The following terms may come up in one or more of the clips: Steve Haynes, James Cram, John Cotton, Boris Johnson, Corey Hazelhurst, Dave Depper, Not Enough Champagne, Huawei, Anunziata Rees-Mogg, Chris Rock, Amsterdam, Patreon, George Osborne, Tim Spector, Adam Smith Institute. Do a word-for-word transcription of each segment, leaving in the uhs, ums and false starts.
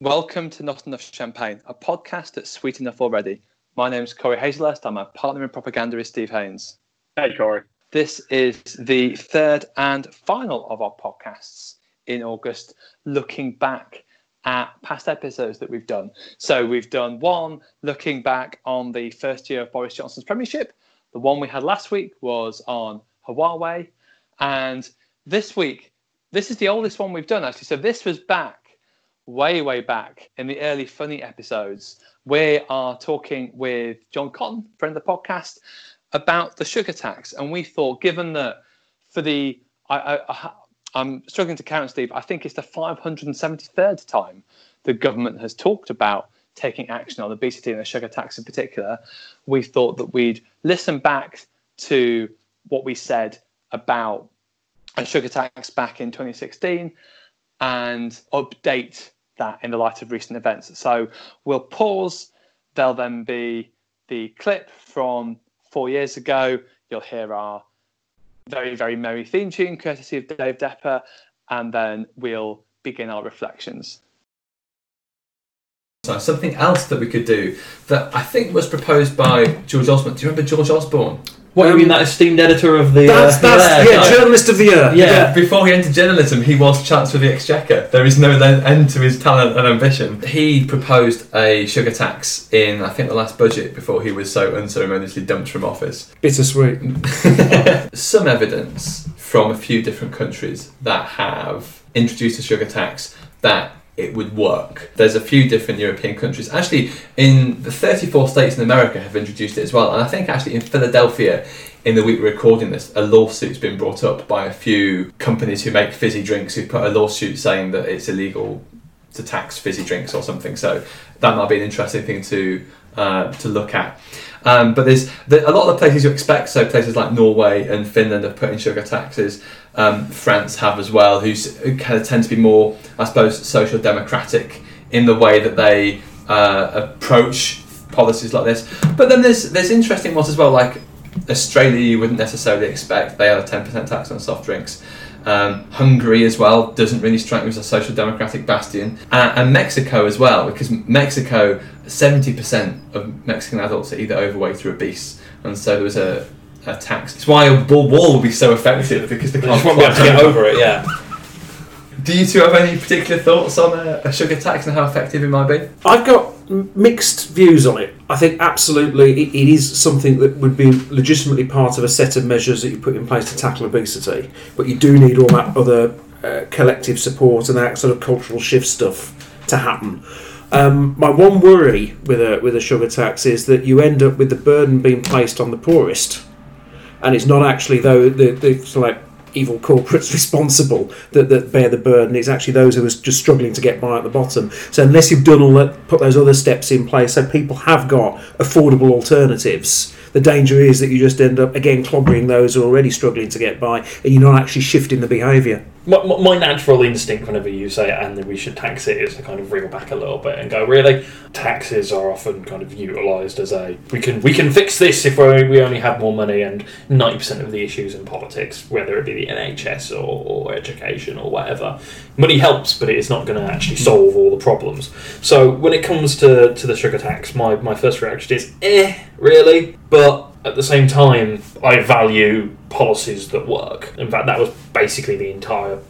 Welcome to Not Enough Champagne, a podcast that's sweet enough already. My name's Corey Hazelhurst. I'm a partner in propaganda with Steve Haynes. Hey, Corey. This is the third and final of our podcasts in August, looking back at past episodes that we've done. So we've done one looking back on the first year of Boris Johnson's premiership. The one we had last week was on Huawei. And this week, this is the oldest one we've done, actually. So this was back way, way back in the early funny episodes. We are talking with John Cotton, friend of the podcast, about the sugar tax. And we thought, given that for the, I, I, I, I'm struggling to count, Steve, I think it's the five hundred seventy-third time the government has talked about taking action on obesity and the sugar tax in particular, we thought that we'd listen back to what we said about a sugar tax back in twenty sixteen and update that in the light of recent events. So we'll pause. There'll then be the clip from four years ago. You'll hear our very, very merry theme tune, courtesy of Dave Depper, and then we'll begin our reflections. So something else that we could do that I think was proposed by George Osborne. Do you remember George Osborne? What, um, you mean that esteemed editor of the... That's, uh, that's, yeah, no. Journalist of the Year. Yeah. yeah, before he entered journalism, he was Chancellor of the Exchequer. There is no end to his talent and ambition. He proposed a sugar tax in, I think, the last budget before he was so unceremoniously dumped from office. Bittersweet. Some evidence from a few different countries that have introduced a sugar tax that it would work. There's a few different European countries. Actually, in the thirty-four states in America have introduced it as well. And I think actually in Philadelphia, in the week we're recording this, a lawsuit's been brought up by a few companies who make fizzy drinks who put a lawsuit saying that it's illegal to tax fizzy drinks or something. So that might be an interesting thing to uh, to look at. Um, but there's the, a lot of the places you expect, so places like Norway and Finland are putting sugar taxes. Um, France have as well, who kind of tend to be more, I suppose, social democratic in the way that they uh, approach policies like this. But then there's there's interesting ones as well, like Australia you wouldn't necessarily expect. They have a ten percent tax on soft drinks. Um, Hungary as well doesn't really strike me as a social democratic bastion. Uh, and Mexico as well, because Mexico, seventy percent of Mexican adults are either overweight or obese. And so there was a a tax. It's why a wall will be so effective, because they can't quite to get over it. Yeah. Do you two have any particular thoughts on a, a sugar tax and how effective it might be? I've got mixed views on it. I think absolutely it, it is something that would be legitimately part of a set of measures that you put in place to tackle obesity, but you do need all that other uh, collective support and that sort of cultural shift stuff to happen. Um, my one worry with a with a sugar tax is that you end up with the burden being placed on the poorest. And it's not actually though the, the sort of like evil corporates responsible that, that bear the burden. It's actually those who are just struggling to get by at the bottom. So unless you've done all that, put those other steps in place, so people have got affordable alternatives. The danger is that you just end up again clobbering those who are already struggling to get by, and you're not actually shifting the behaviour. My, my natural instinct whenever you say and that we should tax it is to kind of reel back a little bit and go, really, taxes are often kind of utilised as a we can we can fix this if we we only have more money, and ninety percent of the issues in politics, whether it be the N H S or, or education or whatever, money helps, but it's not going to actually solve all the problems. So when it comes to, to the sugar tax, my, my first reaction is, eh, really? But at the same time, I value policies that work. In fact, that was basically the entire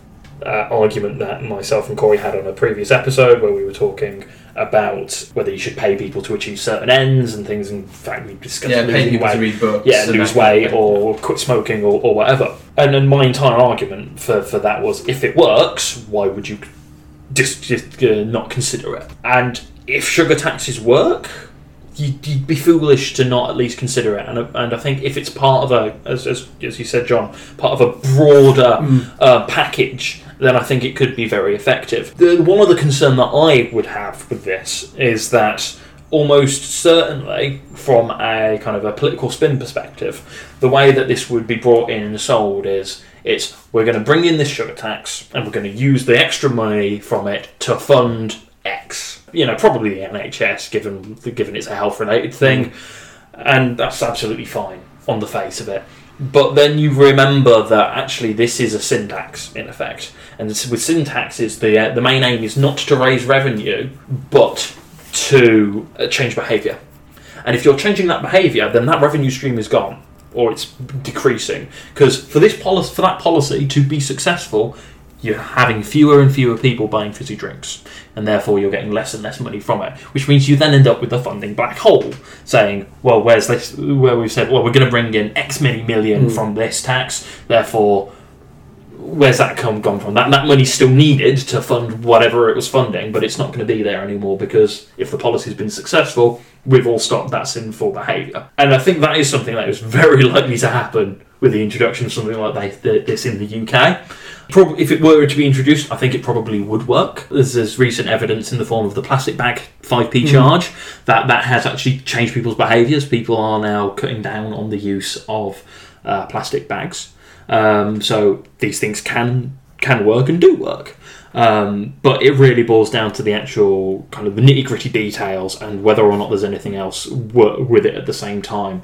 uh, argument that myself and Corey had on a previous episode where we were talking about whether you should pay people to achieve certain ends and things. In fact, we discussed yeah, losing people weight, to read books, yeah, lose weight or quit smoking or, or whatever. And then my entire argument for, for that was, if it works, why would you just, just uh, not consider it? And if sugar taxes work, you'd be foolish to not at least consider it, and and I think if it's part of a, as as, as you said, John, part of a broader mm. uh, package, then I think it could be very effective. The, one other concern that I would have with this is that almost certainly, from a kind of a political spin perspective, the way that this would be brought in and sold is it's we're going to bring in this sugar tax and we're going to use the extra money from it to fund X. You know, probably the N H S, given given it's a health-related thing, and that's absolutely fine on the face of it. But then you remember that actually this is a syntax, in effect. And this, with syntaxes, the uh, the main aim is not to raise revenue, but to uh, change behaviour. And if you're changing that behaviour, then that revenue stream is gone, or it's decreasing. Because for this policy, for that policy to be successful, you're having fewer and fewer people buying fizzy drinks, and therefore you're getting less and less money from it, which means you then end up with a funding black hole, saying, well, where's this, where we've said, well, we're going to bring in X many million mm. from this tax, therefore where's that come gone from? That that money's still needed to fund whatever it was funding, but it's not going to be there anymore, because if the policy's been successful, we've all stopped that sinful behaviour. And I think that is something that is very likely to happen with the introduction of something like this in the U K. Probably, if it were to be introduced, I think it probably would work. There's, there's recent evidence in the form of the plastic bag five p charge mm. that that has actually changed people's behaviours. People are now cutting down on the use of uh, plastic bags. Um, so these things can can work and do work. Um, but it really boils down to the actual kind of the nitty-gritty details and whether or not there's anything else wor- with it at the same time.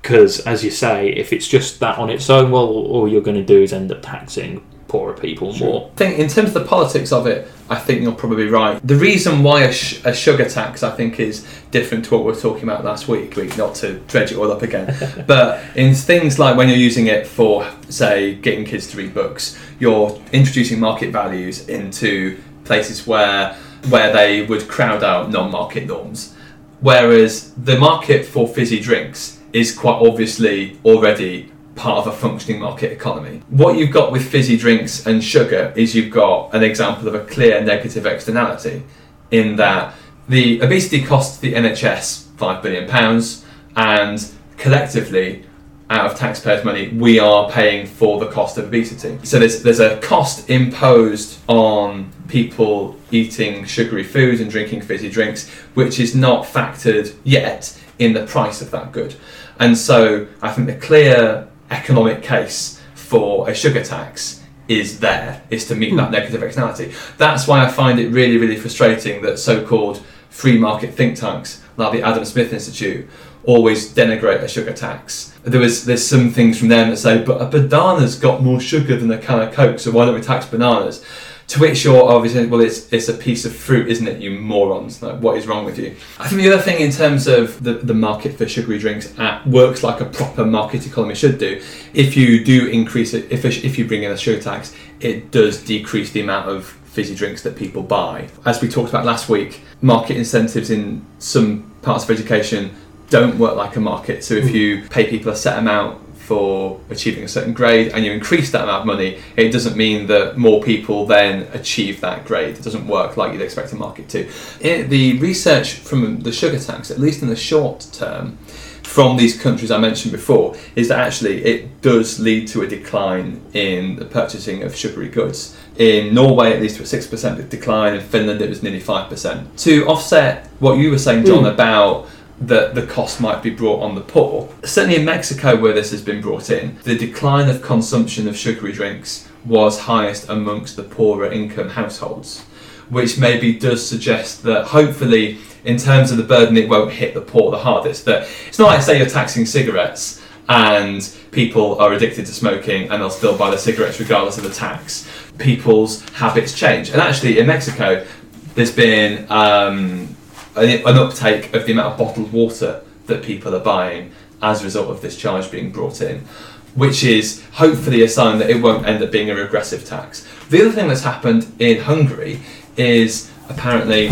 Because, as you say, if it's just that on its own, well, all you're going to do is end up taxing poorer people sure. more. I think in terms of the politics of it, I think you're probably right. The reason why a, sh- a sugar tax, I think, is different to what we were talking about last week, not to dredge it all up again, but in things like when you're using it for, say, getting kids to read books, you're introducing market values into places where where they would crowd out non-market norms. Whereas the market for fizzy drinks is quite obviously already part of a functioning market economy. What you've got with fizzy drinks and sugar is you've got an example of a clear negative externality in that the obesity costs the N H S five billion pounds, and collectively, out of taxpayers' money, we are paying for the cost of obesity. So there's there's a cost imposed on people eating sugary food and drinking fizzy drinks, which is not factored yet in the price of that good. And so I think the clear economic case for a sugar tax is there, is to meet mm. that negative externality. That's why I find it really, really frustrating that so-called free market think tanks like the Adam Smith Institute always denigrate a sugar tax. There was There's some things from them that say, but a banana's got more sugar than a can of Coke, so why don't we tax bananas? To which you're obviously, well, it's it's a piece of fruit, isn't it, you morons? Like, what is wrong with you? I think the other thing in terms of the, the market for sugary drinks at works like a proper market economy should do. If you do increase it, if if you bring in a sugar tax, it does decrease the amount of fizzy drinks that people buy. As we talked about last week, market incentives in some parts of education don't work like a market. So if you pay people a set amount for achieving a certain grade and you increase that amount of money, it doesn't mean that more people then achieve that grade. It doesn't work like you'd expect a market to. It, the research from the sugar tax, at least in the short term, from these countries I mentioned before, is that actually it does lead to a decline in the purchasing of sugary goods. In Norway, it leads to a six percent decline. In Finland, it was nearly five percent. To offset what you were saying, John, mm. about that the cost might be brought on the poor. Certainly in Mexico, where this has been brought in, the decline of consumption of sugary drinks was highest amongst the poorer income households, which maybe does suggest that hopefully, in terms of the burden, it won't hit the poor the hardest. That it's not like, say, you're taxing cigarettes and people are addicted to smoking and they'll still buy the cigarettes regardless of the tax. People's habits change. And actually, in Mexico, there's been um, an uptake of the amount of bottled water that people are buying as a result of this charge being brought in, which is hopefully a sign that it won't end up being a regressive tax. The other thing that's happened in Hungary is apparently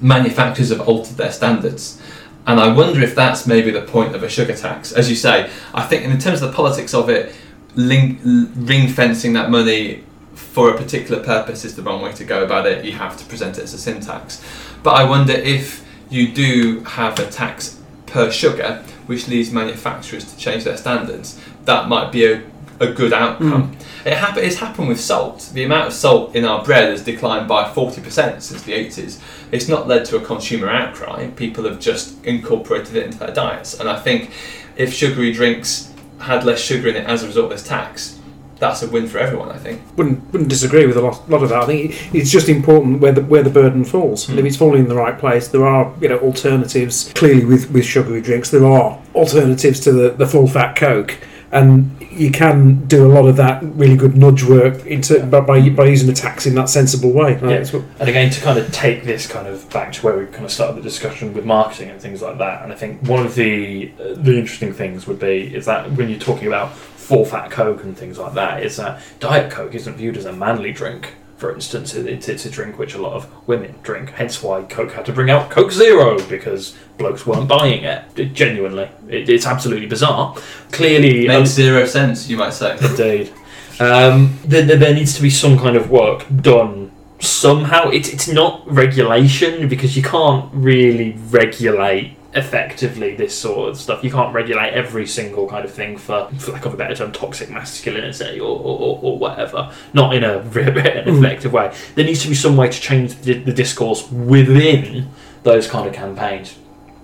manufacturers have altered their standards. And I wonder if that's maybe the point of a sugar tax. As you say, I think in terms of the politics of it, ring fencing that money for a particular purpose is the wrong way to go about it. You have to present it as a syntax. But I wonder if you do have a tax per sugar, which leads manufacturers to change their standards, that might be a, a good outcome. Mm. It hap- it's happened with salt. The amount of salt in our bread has declined by forty percent since the eighties. It's not led to a consumer outcry. People have just incorporated it into their diets. And I think if sugary drinks had less sugar in it as a result of this tax, that's a win for everyone, I think. Wouldn't wouldn't disagree with a lot, lot of that. I think it's just important where the where the burden falls. Mm. If it's falling in the right place, there are you know alternatives. Clearly, with, with sugary drinks, there are alternatives to the, the full fat Coke. And you can do a lot of that really good nudge work into, by, by by using the tax in that sensible way. Right? Yeah. What, and again, to kind of take this kind of back to where we kind of started the discussion with marketing and things like that. And I think one of the uh, the interesting things would be is that when you're talking about full fat Coke and things like that, is that Diet Coke isn't viewed as a manly drink. For instance, it's, it's a drink which a lot of women drink. Hence why Coke had to bring out Coke Zero, because blokes weren't buying it. it genuinely. It, it's absolutely bizarre. Clearly... It makes um, zero sense, you might say. Indeed. Um, there, there needs to be some kind of work done somehow. It, it's not regulation, because you can't really regulate effectively this sort of stuff. You can't regulate every single kind of thing for, for lack of a better term, toxic masculinity or or, or whatever. Not in a an effective way. There needs to be some way to change the, the discourse within those kind of campaigns.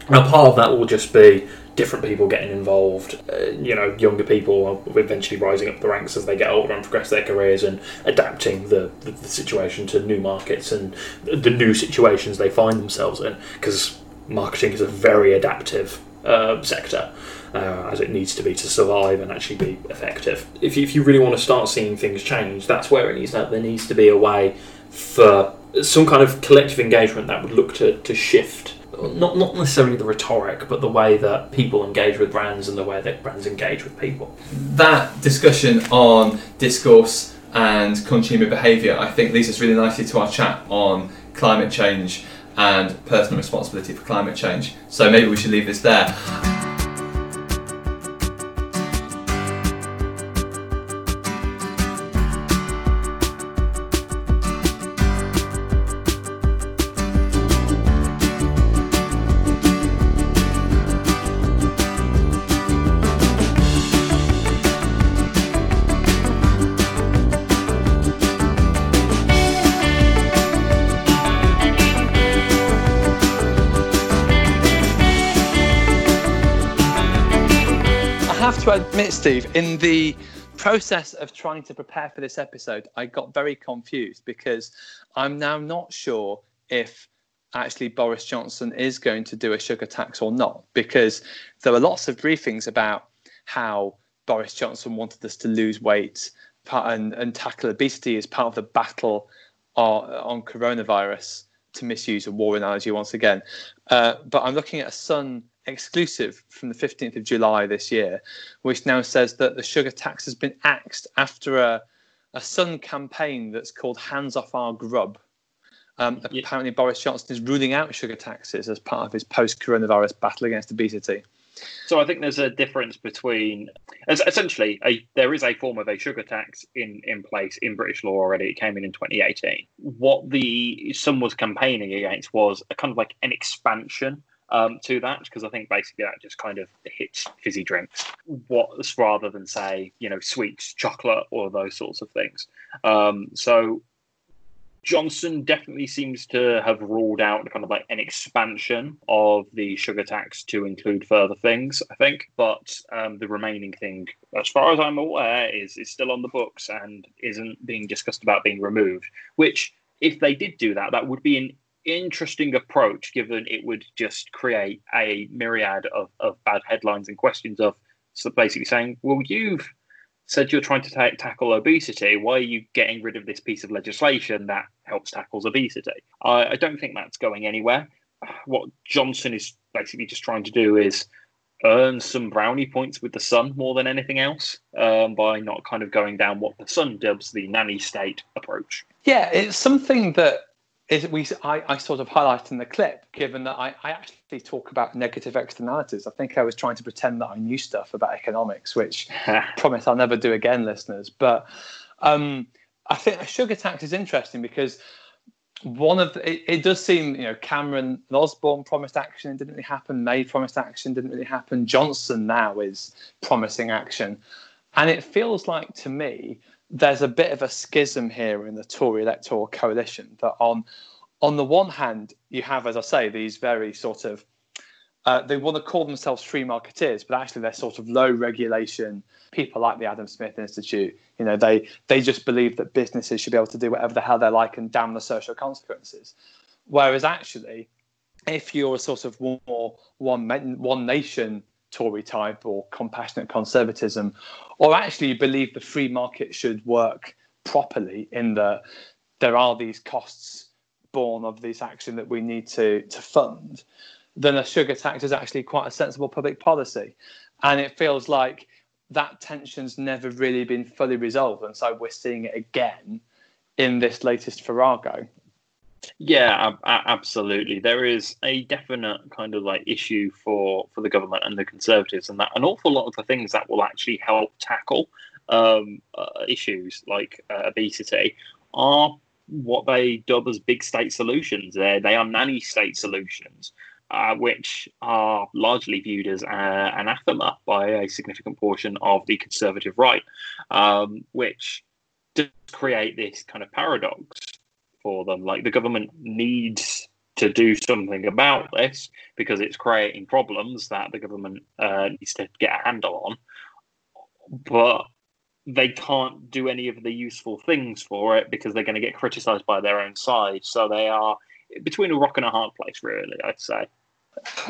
Now, part of that will just be different people getting involved, uh, you know, younger people eventually rising up the ranks as they get older and progress their careers, and adapting the, the, the situation to new markets and the new situations they find themselves in, because marketing is a very adaptive uh, sector, uh, as it needs to be to survive and actually be effective. If you, if you really want to start seeing things change, that's where it needs that. There needs to be a way for some kind of collective engagement that would look to, to shift, not not necessarily the rhetoric, but the way that people engage with brands and the way that brands engage with people. That discussion on discourse and consumer behaviour, I think, leads us really nicely to our chat on climate change and personal responsibility for climate change. So maybe we should leave this there. Admit, Steve, in the process of trying to prepare for this episode, I got very confused, because I'm now not sure if actually Boris Johnson is going to do a sugar tax or not, because there were lots of briefings about how Boris Johnson wanted us to lose weight and, and tackle obesity as part of the battle on, on coronavirus, to misuse a war analogy once again. Uh, but I'm looking at a Sun exclusive from the fifteenth of July this year, which now says that the sugar tax has been axed after a, a Sun campaign that's called Hands Off Our Grub. Um, yeah. Apparently Boris Johnson is ruling out sugar taxes as part of his post-coronavirus battle against obesity. So I think there's a difference between, essentially, a, there is a form of a sugar tax in, in place in British law already. It came in in twenty eighteen. What the Sun was campaigning against was a kind of like an expansion Um, to that, because I think basically that just kind of hits fizzy drinks, what rather than say, you know, sweets, chocolate, or those sorts of things. Um, so Johnson definitely seems to have ruled out kind of like an expansion of the sugar tax to include further things, I think. But um, the remaining thing, as far as I'm aware, is is still on the books and isn't being discussed about being removed, which if they did do that, that would be an interesting approach, given it would just create a myriad of, of bad headlines and questions of, so basically saying, well, you've said you're trying to ta- tackle obesity. Why are you getting rid of this piece of legislation that helps tackle obesity? I, I don't think that's going anywhere. What Johnson is basically just trying to do is earn some brownie points with the Sun more than anything else, um, by not kind of going down what the Sun dubs the nanny state approach. Yeah, it's something that Is we I, I sort of highlight in the clip, given that I, I actually talk about negative externalities. I think I was trying to pretend that I knew stuff about economics, which I promise I'll never do again, listeners. But um, I think a sugar tax is interesting because one of the, it, it does seem, you know, Cameron and Osborne promised action, didn't really happen. May promised action, didn't really happen. Johnson now is promising action. And it feels like to me there's a bit of a schism here in the Tory electoral coalition, that on on the one hand, you have, as I say, these very sort of, uh, they want to call themselves free marketeers, but actually they're sort of low regulation people like the Adam Smith Institute. You know, they, they just believe that businesses should be able to do whatever the hell they like and damn the social consequences. Whereas actually, if you're a sort of more one, one nation Tory type or compassionate conservatism, or actually believe the free market should work properly in that there are these costs born of this action that we need to, to fund, then a sugar tax is actually quite a sensible public policy. And it feels like that tension's never really been fully resolved. And so we're seeing it again in this latest farrago. Yeah, absolutely. There is a definite kind of like issue for, for the government and the Conservatives, and that an awful lot of the things that will actually help tackle um, uh, issues like uh, obesity are what they dub as big state solutions. They're, they are nanny state solutions, uh, which are largely viewed as uh, anathema by a significant portion of the Conservative right, um, which does create this kind of paradox for them. Like, the government needs to do something about this because it's creating problems that the government uh, needs to get a handle on, but they can't do any of the useful things for it because they're going to get criticised by their own side. So they are between a rock and a hard place, really, I'd say.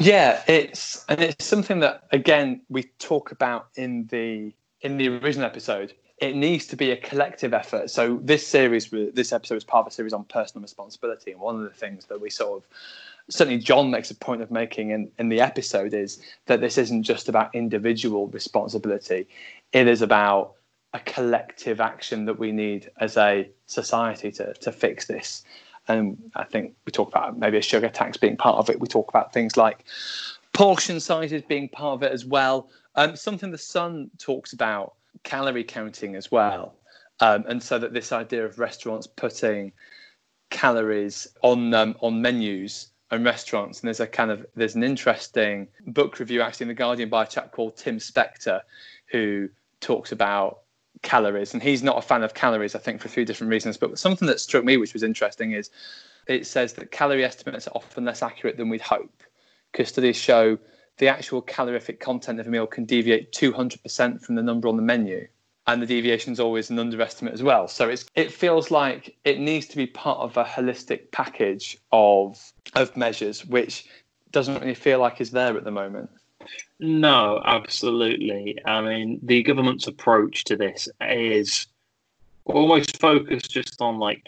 Yeah, it's and it's something that, again, we talk about in the in the original episode. It needs to be a collective effort. So this series, this episode is part of a series on personal responsibility. And one of the things that we sort of, certainly John makes a point of making in, in the episode, is that this isn't just about individual responsibility. It is about a collective action that we need as a society to, to fix this. And I think we talk about maybe a sugar tax being part of it. We talk about things like portion sizes being part of it as well. Um, something the Sun talks about, calorie counting as well, um, and so that this idea of restaurants putting calories on um, on menus and restaurants, and there's a kind of there's an interesting book review actually in The Guardian by a chap called Tim Spector who talks about calories, and he's not a fan of calories, I think, for a few different reasons, but something that struck me which was interesting is it says that calorie estimates are often less accurate than we'd hope because studies show the actual calorific content of a meal can deviate two hundred percent from the number on the menu. And the deviation is always an underestimate as well. So it's, it feels like it needs to be part of a holistic package of of measures, which doesn't really feel like is there at the moment. No, absolutely. I mean, the government's approach to this is almost focused just on, like,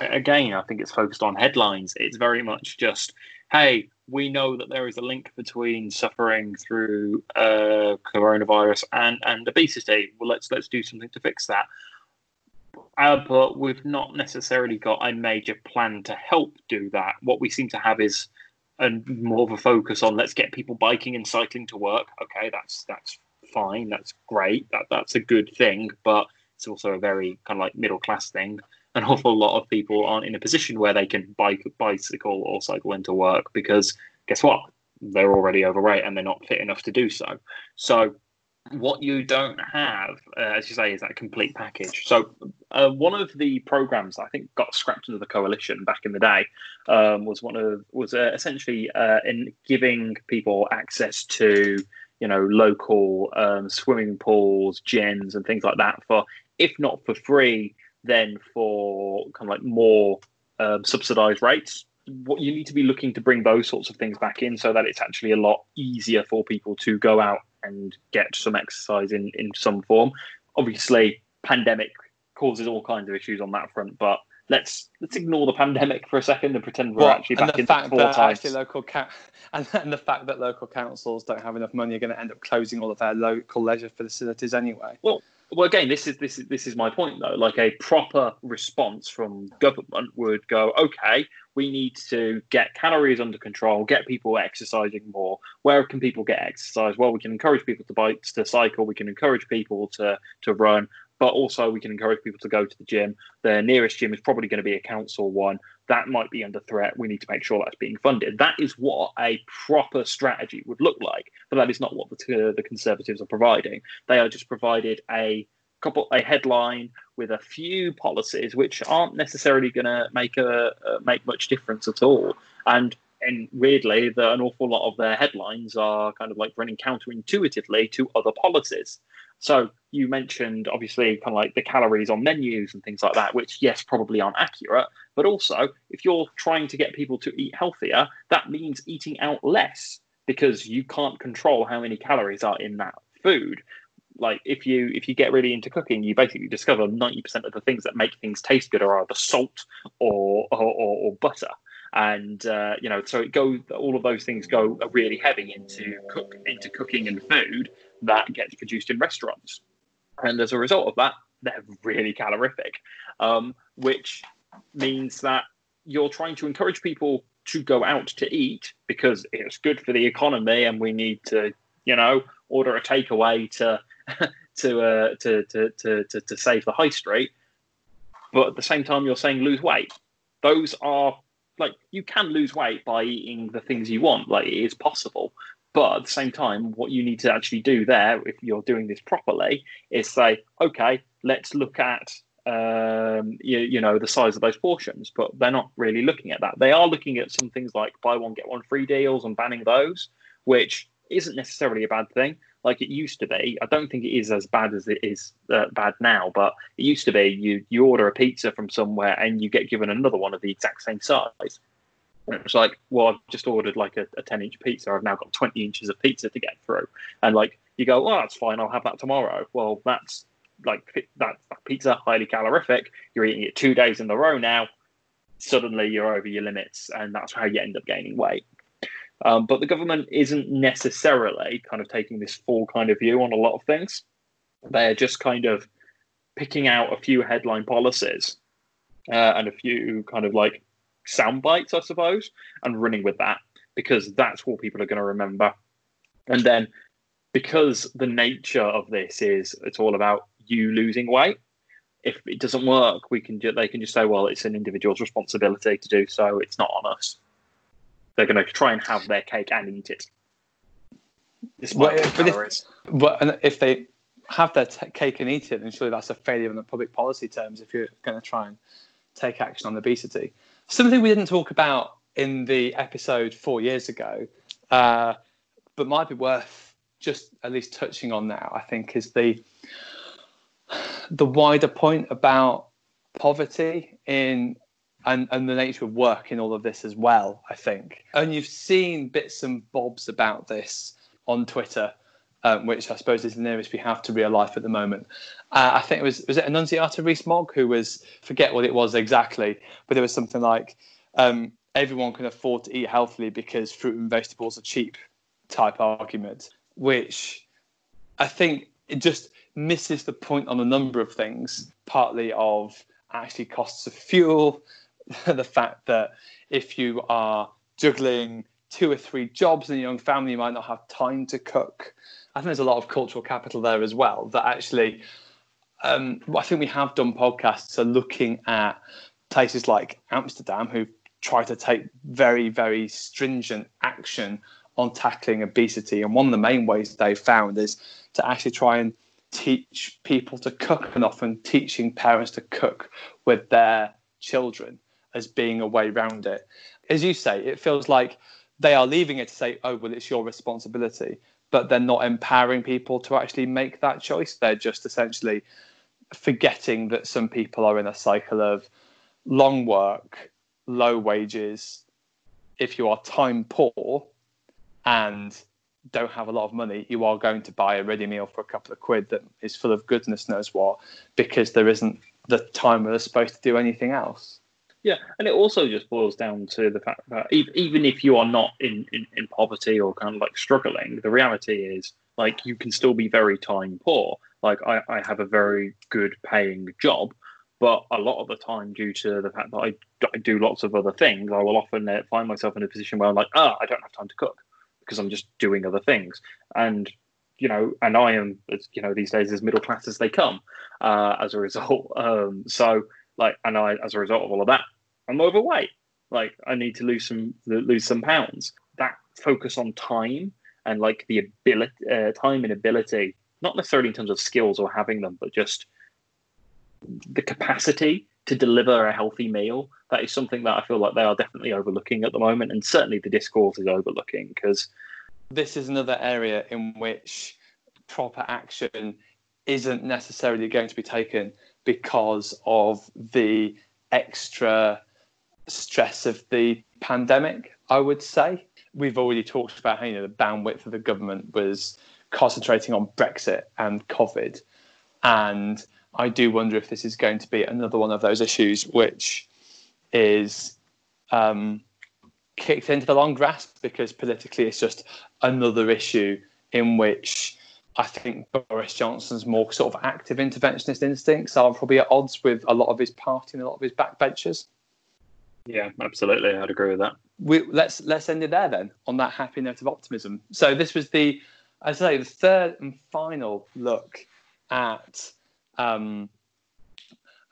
again, I think it's focused on headlines. It's very much just, hey, we know that there is a link between suffering through uh, coronavirus and, and obesity. Well, let's let's do something to fix that. Uh, but we've not necessarily got a major plan to help do that. What we seem to have is a, more of a focus on let's get people biking and cycling to work. Okay, that's that's fine. That's great. That that's a good thing. But it's also a very kind of like middle class thing. An awful lot of people aren't in a position where they can bike, bicycle or cycle into work because, guess what? They're already overweight and they're not fit enough to do so. So what you don't have, uh, as you say, is that complete package. So uh, one of the programs that I think got scrapped under the coalition back in the day um, was one of was uh, essentially uh, in giving people access to, you know, local um, swimming pools, gyms and things like that for, if not for free, then for kind of like more um, subsidised rates. What you need to be looking to bring those sorts of things back in so that it's actually a lot easier for people to go out and get some exercise in, in some form. Obviously, pandemic causes all kinds of issues on that front, but let's let's ignore the pandemic for a second and pretend we're well, actually back in four times. Actually local ca- and, and the fact that local councils don't have enough money are going to end up closing all of their local leisure facilities anyway. Well, Well, again, this is this is this is my point though. Like, a proper response from government would go, okay, we need to get calories under control, get people exercising more. Where can people get exercise? Well, we can encourage people to bike, to cycle. We can encourage people to to run, but also we can encourage people to go to the gym. The nearest gym is probably going to be a council one. That might be under threat. We need to make sure that's being funded. That is what a proper strategy would look like, but that is not what the, uh, the Conservatives are providing. They are just provided a couple, a headline with a few policies which aren't necessarily going to make a uh, make much difference at all. And and weirdly, the, an awful lot of their headlines are kind of like running counterintuitively to other policies. So you mentioned, obviously, kind of like the calories on menus and things like that, which, yes, probably aren't accurate. But also, if you're trying to get people to eat healthier, that means eating out less. because you can't control how many calories are in that food. Like if you if you get really into cooking, you basically discover ninety percent of the things that make things taste good are either salt or or, or, or butter. And, uh, you know, so it goes, all of those things go really heavy into cook into cooking and food that gets produced in restaurants. And as a result of that, they're really calorific, um, which means that you're trying to encourage people to go out to eat because it's good for the economy and we need to, you know, order a takeaway to to, uh, to, to, to, to, to save the high street. But at the same time, you're saying lose weight. Those are... Like, you can lose weight by eating the things you want. Like, it is possible. But at the same time, what you need to actually do there, if you're doing this properly, is say, okay, let's look at, um, you, you know, the size of those portions. But they're not really looking at that. They are looking at some things like buy one, get one free deals and banning those, which isn't necessarily a bad thing. Like it used to be. I don't think it is as bad as it is uh, bad now, but it used to be you you order a pizza from somewhere and you get given another one of the exact same size. And it's like, well, I've just ordered like a, a ten-inch pizza. I've now got twenty inches of pizza to get through. And like you go, oh, that's fine. I'll have that tomorrow. Well, that's like that pizza, highly calorific. You're eating it two days in a row now. Suddenly you're over your limits, and that's how you end up gaining weight. Um, but the government isn't necessarily kind of taking this full kind of view on a lot of things. They're just kind of picking out a few headline policies uh, and a few kind of like sound bites, I suppose, and running with that because that's what people are going to remember. And then because the nature of this is it's all about you losing weight. If it doesn't work, we can ju- they can just say, well, it's an individual's responsibility to do so. It's not on us. They're going to try and have their cake and eat it. Despite well, but, if, but if they have their t- cake and eat it, then surely that's a failure in the public policy terms if you're going to try and take action on obesity. Something we didn't talk about in the episode four years ago, uh, but might be worth just at least touching on now, I think, is the the wider point about poverty in... And, and the nature of work in all of this as well, I think. And you've seen bits and bobs about this on Twitter, um, which I suppose is the nearest we have to real life at the moment. Uh, I think it was, was it Anunziata Rees-Mogg who was, forget what it was exactly, but it was something like, um, everyone can afford to eat healthily because fruit and vegetables are cheap type argument, which I think it just misses the point on a number of things, partly of actually costs of fuel, the fact that if you are juggling two or three jobs in a young family, you might not have time to cook. I think there's a lot of cultural capital there as well, that actually, um, I think we have done podcasts so looking at places like Amsterdam, who try to take very, very stringent action on tackling obesity. And one of the main ways they found is to actually try and teach people to cook, and often teaching parents to cook with their children as being a way around it. As you say, it feels like they are leaving it to say, oh, well, it's your responsibility, but they're not empowering people to actually make that choice. They're just essentially forgetting that some people are in a cycle of long work, low wages. If you are time poor and don't have a lot of money, you are going to buy a ready meal for a couple of quid that is full of goodness knows what, because there isn't the time or the space to do anything else. Yeah, and it also just boils down to the fact that even if you are not in, in, in poverty or kind of like struggling, the reality is like you can still be very time poor. Like I, I have a very good paying job, but a lot of the time, due to the fact that I, I do lots of other things, I will often find myself in a position where I'm like, ah, oh, I don't have time to cook, because I'm just doing other things. And, you know, and I am, you know, these days as middle class as they come uh, as a result. Um, so, like, and I, as a result of all of that, I'm overweight. Like, I need to lose some lose some pounds. That focus on time and, like, the ability, uh, time and ability, not necessarily in terms of skills or having them, but just the capacity to deliver a healthy meal, that is something that I feel like they are definitely overlooking at the moment, and certainly the discourse is overlooking, because this is another area in which proper action isn't necessarily going to be taken because of the extra stress of the pandemic, I would say. we've already talked about how, you know, the bandwidth of the government was concentrating on Brexit and COVID. And I do wonder if this is going to be another one of those issues which is um, kicked into the long grass, because politically it's just another issue in which I think Boris Johnson's more sort of active interventionist instincts are probably at odds with a lot of his party and a lot of his backbenchers. Yeah, absolutely. I'd agree with that. We, let's let's end it there then, on that happy note of optimism. So this was the, as I say, the third and final look at um,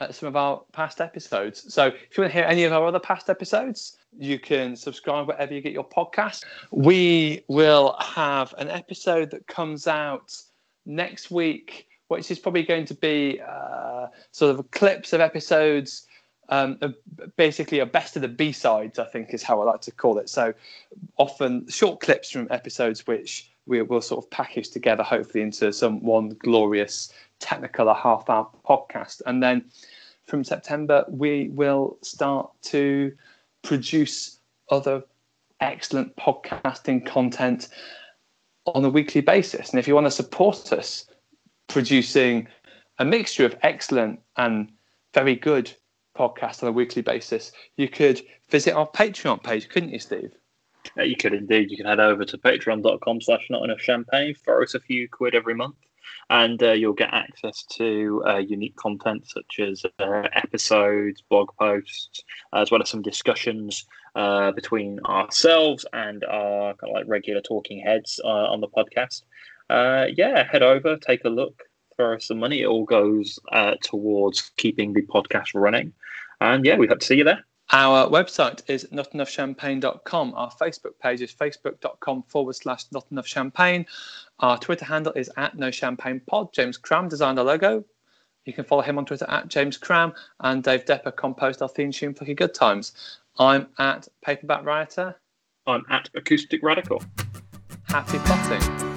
at some of our past episodes. So if you want to hear any of our other past episodes, you can subscribe wherever you get your podcast. We will have an episode that comes out next week, which is probably going to be uh, sort of clips of episodes. Um, basically a best of the B-sides, I think, is how I like to call it. So often short clips from episodes which we will sort of package together, hopefully into some one glorious Technicolor half-hour podcast. And then from September, we will start to produce other excellent podcasting content on a weekly basis. And if you want to support us producing a mixture of excellent and very good podcast on a weekly basis, you could visit our Patreon page, couldn't you, Steve? Yeah, you could indeed. You can head over to patreon.com slash not enough champagne, throw us a few quid every month, and uh, you'll get access to uh, unique content such as uh, episodes, blog posts, as well as some discussions uh, between ourselves and our kind of like regular talking heads uh, on the podcast. Uh, yeah, head over, take a look. For us, the money, it all goes uh, towards keeping the podcast running. And yeah, we hope to see you there. Our website is not enough champagne dot com. Our Facebook page is facebook.com forward slash notenoughchampagne. Our Twitter handle is at nochampagnepod. James Cram designed our logo. You can follow him on Twitter at James Cram. And Dave Depper composed our theme tune, Flicky Good Times. I'm at Paperback Rioter. I'm at Acoustic Radical. Happy plotting.